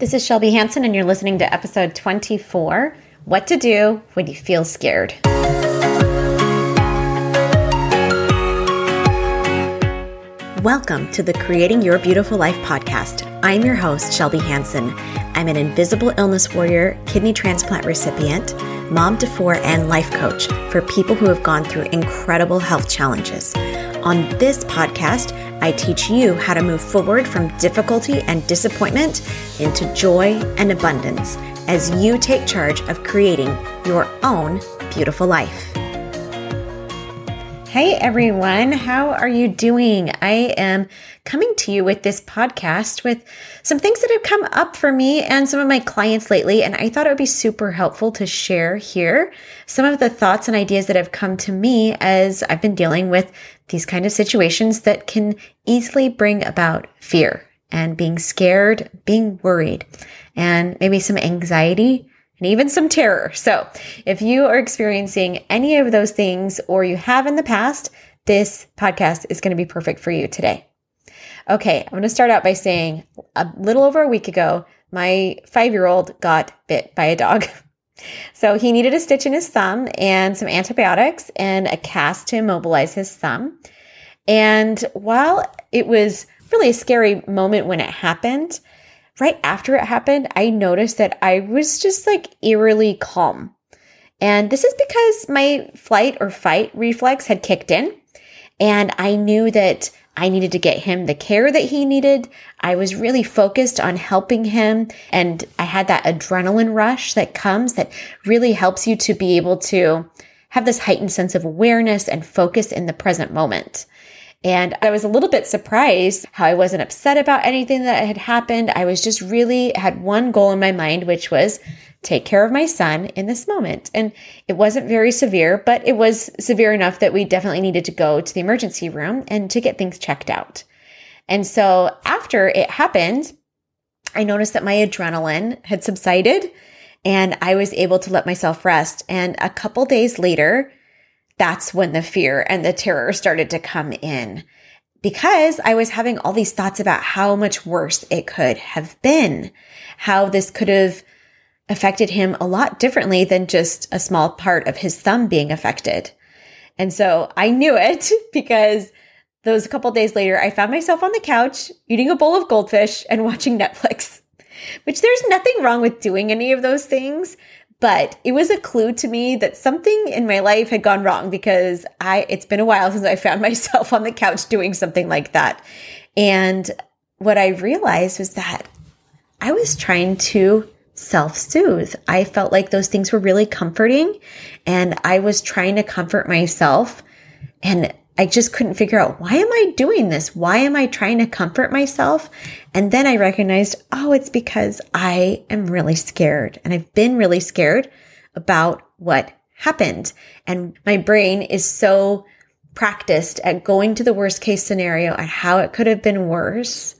This is Shelby Hansen, and you're listening to episode 24, What to Do When You Feel Scared. Welcome to the Creating Your Beautiful Life podcast. I'm your host, Shelby Hansen. I'm an invisible illness warrior, kidney transplant recipient, mom to four, and life coach for people who have gone through incredible health challenges. On this podcast, I teach you how to move forward from difficulty and disappointment into joy and abundance as you take charge of creating your own beautiful life. Hey everyone, how are you doing? I am coming to you with this podcast with some things that have come up for me and some of my clients lately, and I thought it would be super helpful to share here some of the thoughts and ideas that have come to me as I've been dealing with these kind of situations that can easily bring about fear and being scared, being worried, and maybe some anxiety and even some terror. So if you are experiencing any of those things or you have in the past, this podcast is going to be perfect for you today. Okay, I'm going to start out by saying a little over a week ago, my 5-year-old got bit by a dog. So he needed a stitch in his thumb and some antibiotics and a cast to immobilize his thumb. And while it was really a scary moment when it happened, right after it happened, I noticed that I was just like eerily calm. And this is because my flight or fight reflex had kicked in. And I knew that I needed to get him the care that he needed. I was really focused on helping him. And I had that adrenaline rush that comes that really helps you to be able to have this heightened sense of awareness and focus in the present moment. And I was a little bit surprised how I wasn't upset about anything that had happened. I was just really had one goal in my mind, which was take care of my son in this moment. And it wasn't very severe, but it was severe enough that we definitely needed to go to the emergency room and to get things checked out. And so after it happened, I noticed that my adrenaline had subsided and I was able to let myself rest. And a couple days later, that's when the fear and the terror started to come in because I was having all these thoughts about how much worse it could have been, how this could have affected him a lot differently than just a small part of his thumb being affected. And so I knew it because those couple days later, I found myself on the couch eating a bowl of goldfish and watching Netflix, which there's nothing wrong with doing any of those things. But it was a clue to me that something in my life had gone wrong because it's been a while since I found myself on the couch doing something like that. And what I realized was that I was trying to self-soothe. I felt like those things were really comforting and I was trying to comfort myself and I just couldn't figure out, why am I doing this? Why am I trying to comfort myself? And then I recognized, oh, it's because I am really scared. And I've been really scared about what happened. And my brain is so practiced at going to the worst case scenario and how it could have been worse.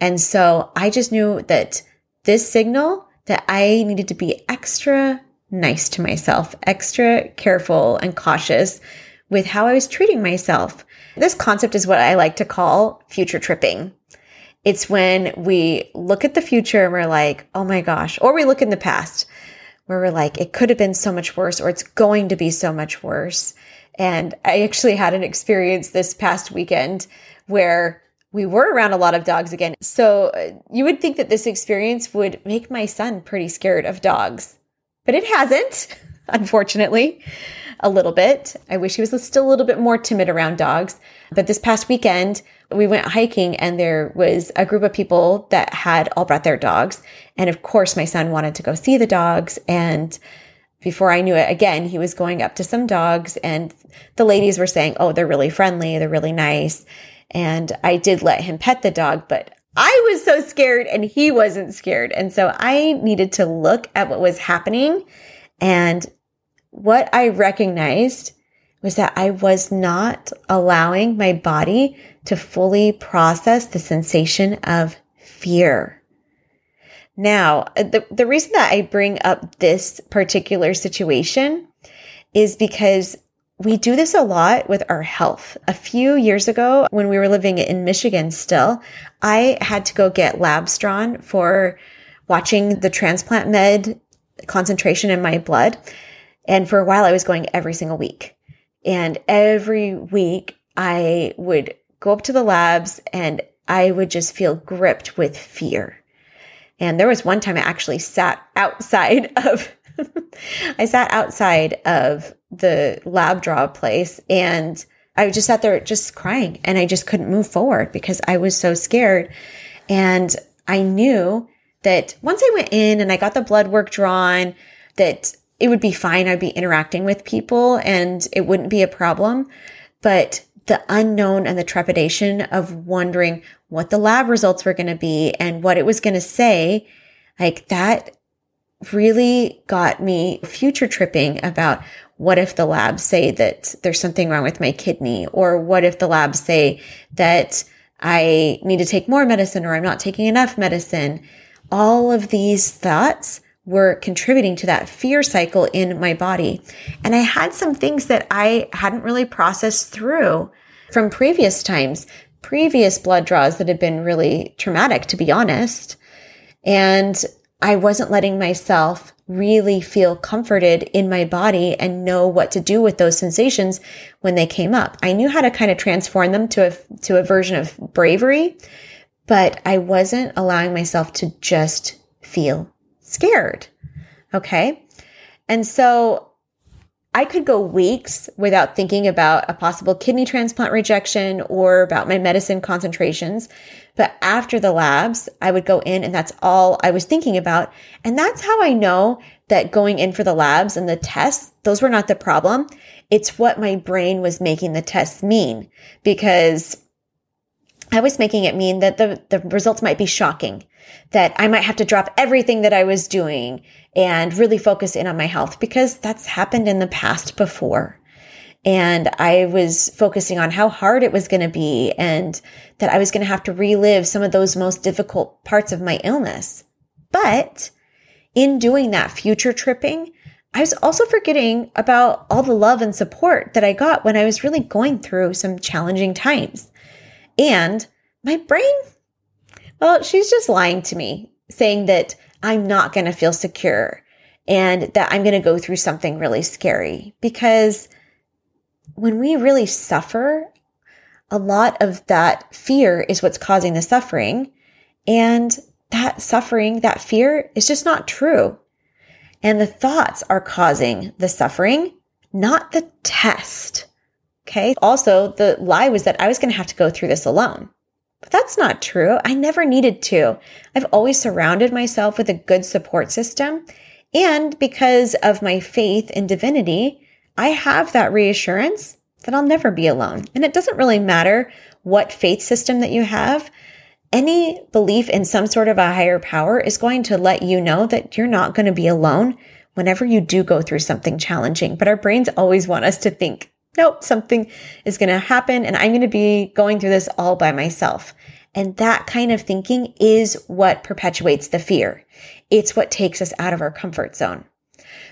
And so I just knew that this signal that I needed to be extra nice to myself, extra careful and cautious with how I was treating myself. This concept is what I like to call future tripping. It's when we look at the future and we're like, oh my gosh, or we look in the past where we're like, it could have been so much worse, or it's going to be so much worse. And I actually had an experience this past weekend where we were around a lot of dogs again. So you would think that this experience would make my son pretty scared of dogs, but it hasn't, unfortunately. A little bit. I wish he was still a little bit more timid around dogs. But this past weekend, we went hiking and there was a group of people that had all brought their dogs. And of course, my son wanted to go see the dogs. And before I knew it, again, he was going up to some dogs and the ladies were saying, oh, they're really friendly. They're really nice. And I did let him pet the dog, but I was so scared and he wasn't scared. And so I needed to look at what was happening. And what I recognized was that I was not allowing my body to fully process the sensation of fear. Now, the reason that I bring up this particular situation is because we do this a lot with our health. A few years ago, when we were living in Michigan still, I had to go get labs drawn for watching the transplant med concentration in my blood. And for a while, I was going every single week. And every week, I would go up to the labs and I would just feel gripped with fear. And there was one time I actually sat outside of the lab draw place, and I just sat there just crying, and I just couldn't move forward because I was so scared. And I knew that once I went in and I got the blood work drawn, that it would be fine. I'd be interacting with people and it wouldn't be a problem. But the unknown and the trepidation of wondering what the lab results were going to be and what it was going to say, like that really got me future tripping about what if the labs say that there's something wrong with my kidney, or what if the labs say that I need to take more medicine or I'm not taking enough medicine. All of these thoughts were contributing to that fear cycle in my body. And I had some things that I hadn't really processed through from previous times, previous blood draws that had been really traumatic, to be honest. And I wasn't letting myself really feel comforted in my body and know what to do with those sensations when they came up. I knew how to kind of transform them to a version of bravery, but I wasn't allowing myself to just feel scared. Okay. And so I could go weeks without thinking about a possible kidney transplant rejection or about my medicine concentrations. But after the labs, I would go in and that's all I was thinking about. And that's how I know that going in for the labs and the tests, those were not the problem. It's what my brain was making the tests mean, because I was making it mean that the results might be shocking, that I might have to drop everything that I was doing and really focus in on my health, because that's happened in the past before. And I was focusing on how hard it was going to be and that I was going to have to relive some of those most difficult parts of my illness. But in doing that future tripping, I was also forgetting about all the love and support that I got when I was really going through some challenging times. And my brain, well, she's just lying to me, saying that I'm not going to feel secure and that I'm going to go through something really scary. Because when we really suffer, a lot of that fear is what's causing the suffering. And that suffering, that fear is just not true. And the thoughts are causing the suffering, not the test. Okay. Also, the lie was that I was going to have to go through this alone. But that's not true. I never needed to. I've always surrounded myself with a good support system. And because of my faith in divinity, I have that reassurance that I'll never be alone. And it doesn't really matter what faith system that you have. Any belief in some sort of a higher power is going to let you know that you're not going to be alone whenever you do go through something challenging. But our brains always want us to think, nope, something is going to happen and I'm going to be going through this all by myself. And that kind of thinking is what perpetuates the fear. It's what takes us out of our comfort zone.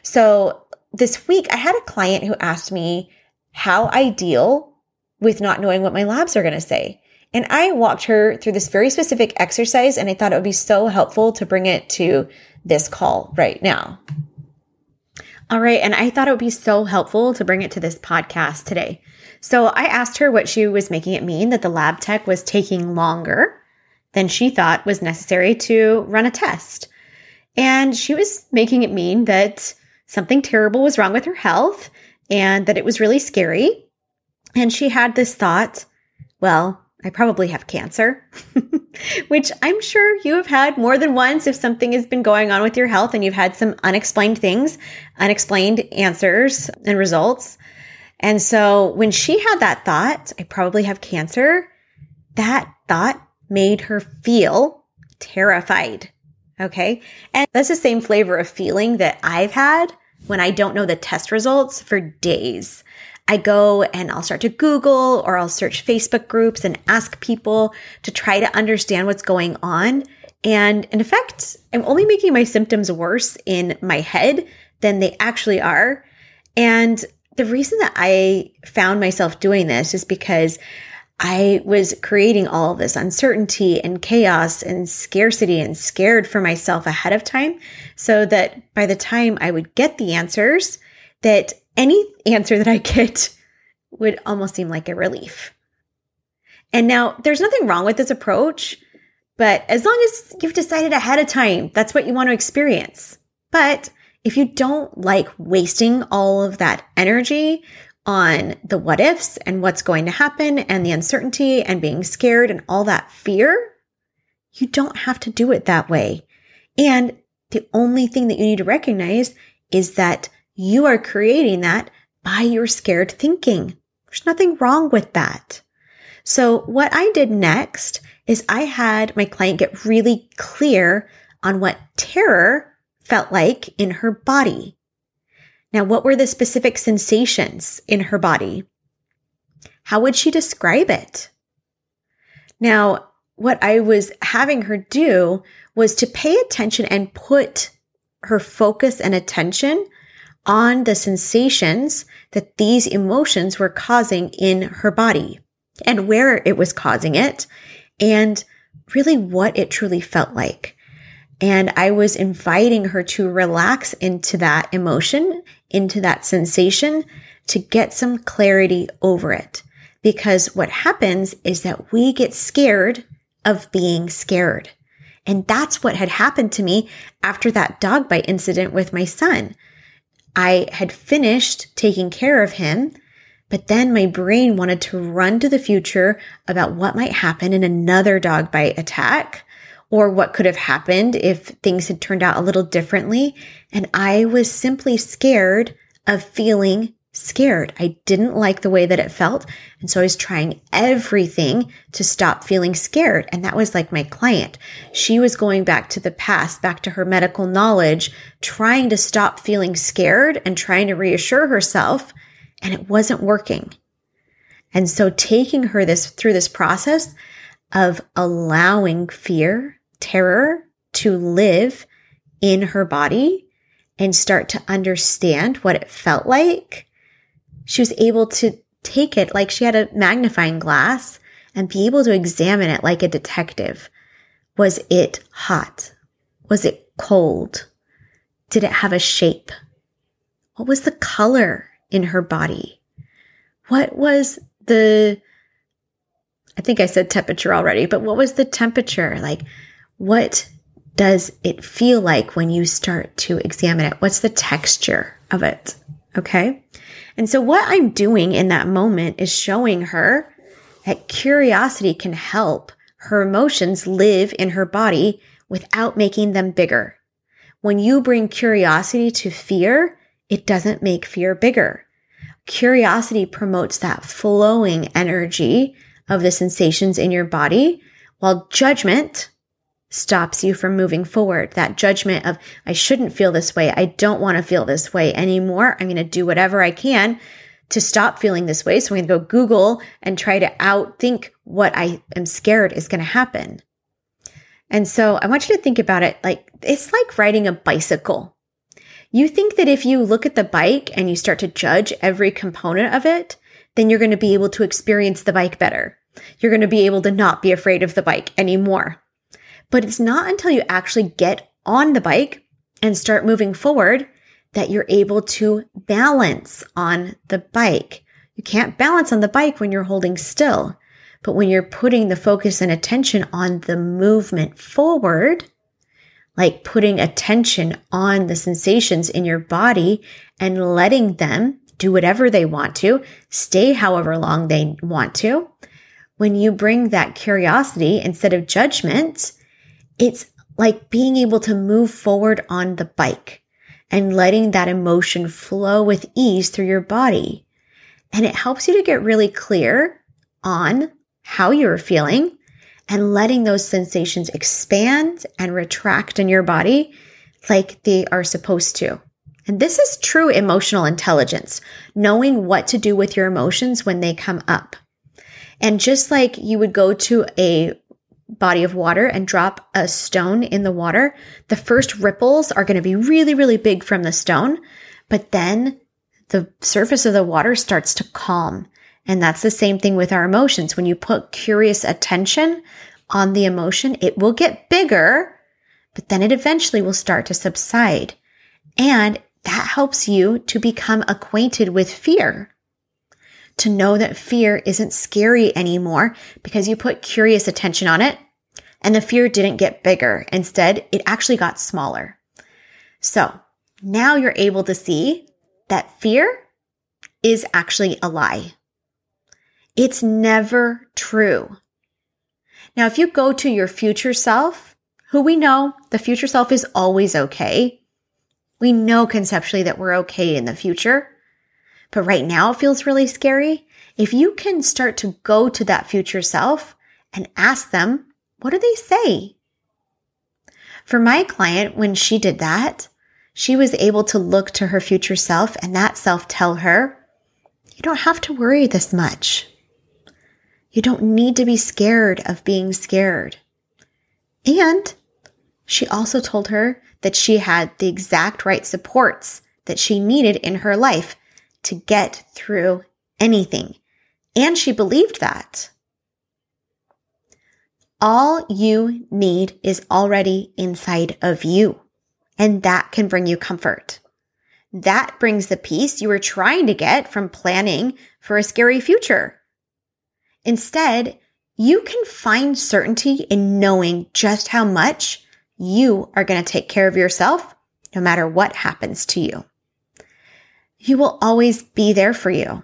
So this week I had a client who asked me how I deal with not knowing what my labs are going to say. And I walked her through this very specific exercise, and I thought it would be so helpful to bring it to this call right now. All right. And I thought it would be so helpful to bring it to this podcast today. So I asked her what she was making it mean that the lab tech was taking longer than she thought was necessary to run a test. And she was making it mean that something terrible was wrong with her health and that it was really scary. And she had this thought, well, I probably have cancer, which I'm sure you have had more than once if something has been going on with your health and you've had some unexplained things, unexplained answers and results. And so when she had that thought, I probably have cancer, that thought made her feel terrified. Okay. And that's the same flavor of feeling that I've had when I don't know the test results for days. I go and I'll start to Google or I'll search Facebook groups and ask people to try to understand what's going on. And in effect, I'm only making my symptoms worse in my head than they actually are. And the reason that I found myself doing this is because I was creating all of this uncertainty and chaos and scarcity and scared for myself ahead of time so that by the time I would get the answers, that any answer that I get would almost seem like a relief. And now there's nothing wrong with this approach, but as long as you've decided ahead of time, that's what you want to experience. But if you don't like wasting all of that energy on the what ifs and what's going to happen and the uncertainty and being scared and all that fear, you don't have to do it that way. And the only thing that you need to recognize is that you are creating that by your scared thinking. There's nothing wrong with that. So what I did next is I had my client get really clear on what terror felt like in her body. Now, what were the specific sensations in her body? How would she describe it? Now, what I was having her do was to pay attention and put her focus and attention on the sensations that these emotions were causing in her body and where it was causing it and really what it truly felt like. And I was inviting her to relax into that emotion, into that sensation, to get some clarity over it. Because what happens is that we get scared of being scared. And that's what had happened to me after that dog bite incident with my son. I had finished taking care of him, but then my brain wanted to run to the future about what might happen in another dog bite attack, or what could have happened if things had turned out a little differently. And I was simply scared of feeling scared. I didn't like the way that it felt. And so I was trying everything to stop feeling scared. And that was like my client. She was going back to the past, back to her medical knowledge, trying to stop feeling scared and trying to reassure herself. And it wasn't working. And so taking her through this process of allowing fear, terror to live in her body and start to understand what it felt like, she was able to take it like she had a magnifying glass and be able to examine it like a detective. Was it hot? Was it cold? Did it have a shape? What was the color in her body? What was the, I think I said temperature already, but what was the temperature? Like, what does it feel like when you start to examine it? What's the texture of it? Okay. And so what I'm doing in that moment is showing her that curiosity can help her emotions live in her body without making them bigger. When you bring curiosity to fear, it doesn't make fear bigger. Curiosity promotes that flowing energy of the sensations in your body, while judgment stops you from moving forward. That judgment of, I shouldn't feel this way. I don't want to feel this way anymore. I'm going to do whatever I can to stop feeling this way. So I'm going to go Google and try to outthink what I am scared is going to happen. And so I want you to think about it like, it's like riding a bicycle. You think that if you look at the bike and you start to judge every component of it, then you're going to be able to experience the bike better. You're going to be able to not be afraid of the bike anymore. But it's not until you actually get on the bike and start moving forward that you're able to balance on the bike. You can't balance on the bike when you're holding still. But when you're putting the focus and attention on the movement forward, like putting attention on the sensations in your body and letting them do whatever they want to, stay however long they want to. When you bring that curiosity instead of judgment, it's like being able to move forward on the bike and letting that emotion flow with ease through your body. And it helps you to get really clear on how you're feeling and letting those sensations expand and retract in your body like they are supposed to. And this is true emotional intelligence, knowing what to do with your emotions when they come up. And just like you would go to a body of water and drop a stone in the water, the first ripples are going to be really, really big from the stone, but then the surface of the water starts to calm And that's the same thing with our emotions. When you put curious attention on the emotion, it will get bigger, but then it eventually will start to subside. And that helps you to become acquainted with fear, to know that fear isn't scary anymore because you put curious attention on it and the fear didn't get bigger. Instead, it actually got smaller. So now you're able to see that fear is actually a lie. It's never true. Now, if you go to your future self, who we know the future self is always okay. We know conceptually that we're okay in the future, but right now it feels really scary. If you can start to go to that future self and ask them, what do they say? For my client, when she did that, she was able to look to her future self and that self tell her, you don't have to worry this much. You don't need to be scared of being scared. And she also told her that she had the exact right supports that she needed in her life to get through anything. And she believed that. All you need is already inside of you. And that can bring you comfort. That brings the peace you were trying to get from planning for a scary future. Instead, you can find certainty in knowing just how much you are going to take care of yourself no matter what happens to you. You will always be there for you.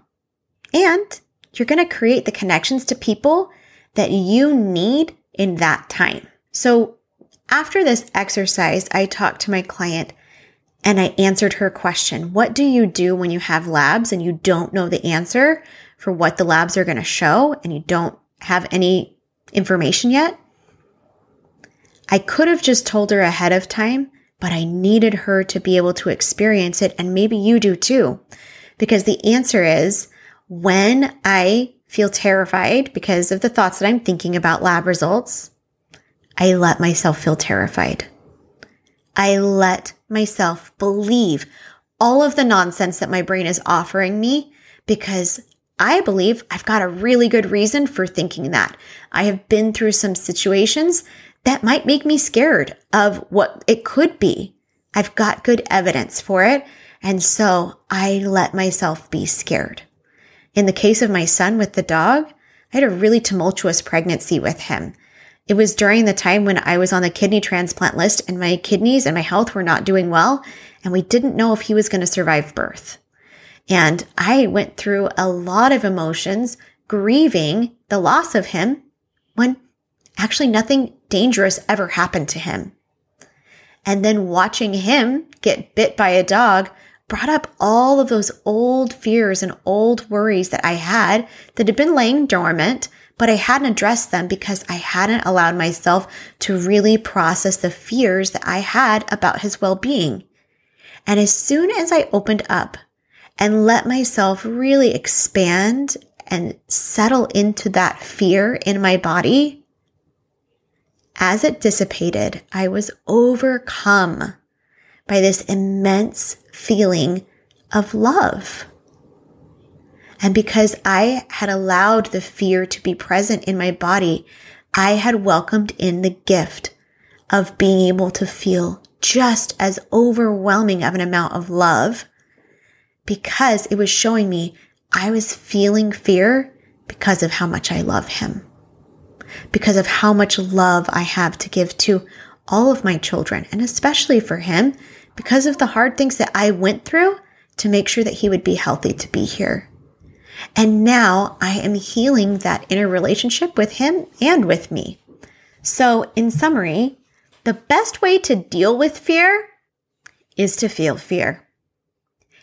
And you're going to create the connections to people that you need in that time. So after this exercise, I talked to my client and I answered her question. What do you do when you have labs and you don't know the answer for what the labs are going to show and you don't have any information yet? I could have just told her ahead of time, but I needed her to be able to experience it. And maybe you do too, because the answer is when I feel terrified because of the thoughts that I'm thinking about lab results, I let myself feel terrified. I let myself believe all of the nonsense that my brain is offering me because I believe I've got a really good reason for thinking that. I have been through some situations that might make me scared of what it could be. I've got good evidence for it. And so I let myself be scared. In the case of my son with the dog, I had a really tumultuous pregnancy with him. It was during the time when I was on the kidney transplant list and my kidneys and my health were not doing well. And we didn't know if he was going to survive birth. And I went through a lot of emotions, grieving the loss of him when actually nothing dangerous ever happened to him. And then watching him get bit by a dog brought up all of those old fears and old worries that I had that had been laying dormant, but I hadn't addressed them because I hadn't allowed myself to really process the fears that I had about his well-being. And as soon as I opened up and let myself really expand and settle into that fear in my body, as it dissipated, I was overcome by this immense feeling of love. And because I had allowed the fear to be present in my body, I had welcomed in the gift of being able to feel just as overwhelming of an amount of love because it was showing me I was feeling fear because of how much I love him. Because of how much love I have to give to all of my children, and especially for him, because of the hard things that I went through to make sure that he would be healthy to be here. And now I am healing that inner relationship with him and with me. So in summary, the best way to deal with fear is to feel fear.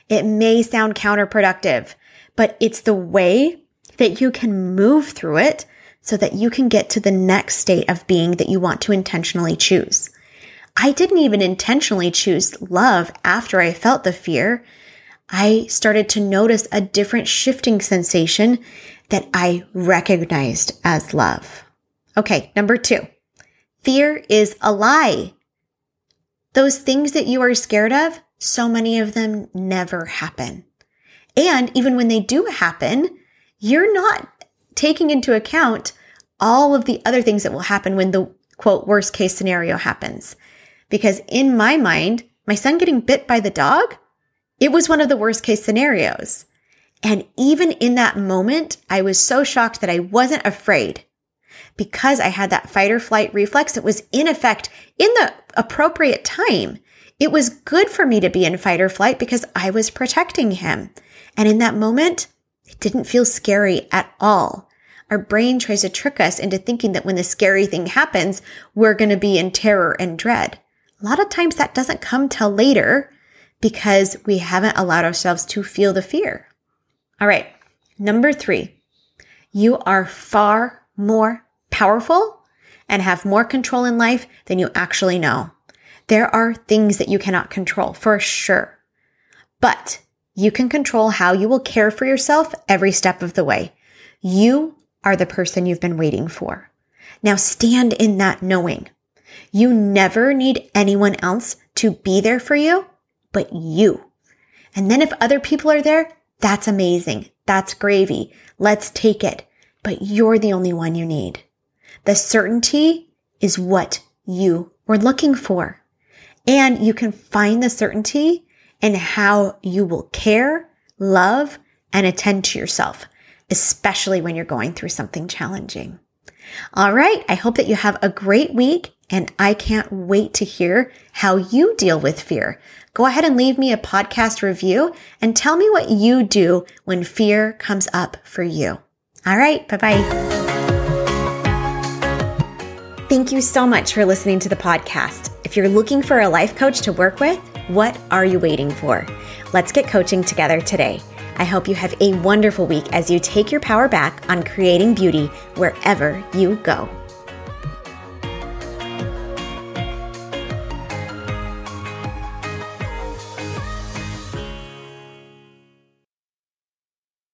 It may sound counterproductive, but it's the way that you can move through it so that you can get to the next state of being that you want to intentionally choose. I didn't even intentionally choose love after I felt the fear. I started to notice a different shifting sensation that I recognized as love. Okay, number 2, fear is a lie. Those things that you are scared of, so many of them never happen. And even when they do happen, you're not taking into account all of the other things that will happen when the, quote, worst case scenario happens. Because in my mind, my son getting bit by the dog, it was one of the worst case scenarios. And even in that moment, I was so shocked that I wasn't afraid because I had that fight or flight reflex that was in effect in the appropriate time. It was good for me to be in fight or flight because I was protecting him. And in that moment, it didn't feel scary at all. Our brain tries to trick us into thinking that when the scary thing happens, we're going to be in terror and dread. A lot of times that doesn't come till later because we haven't allowed ourselves to feel the fear. All right. 3, you are far more powerful and have more control in life than you actually know. There are things that you cannot control for sure, but you can control how you will care for yourself every step of the way. You are the person you've been waiting for. Now stand in that knowing. You never need anyone else to be there for you, but you. And then if other people are there, that's amazing. That's gravy. Let's take it. But you're the only one you need. The certainty is what you were looking for. And you can find the certainty in how you will care, love, and attend to yourself, especially when you're going through something challenging. All right. I hope that you have a great week, and I can't wait to hear how you deal with fear. Go ahead and leave me a podcast review and tell me what you do when fear comes up for you. All right. Bye-bye. Thank you so much for listening to the podcast. If you're looking for a life coach to work with, what are you waiting for? Let's get coaching together today. I hope you have a wonderful week as you take your power back on creating beauty wherever you go.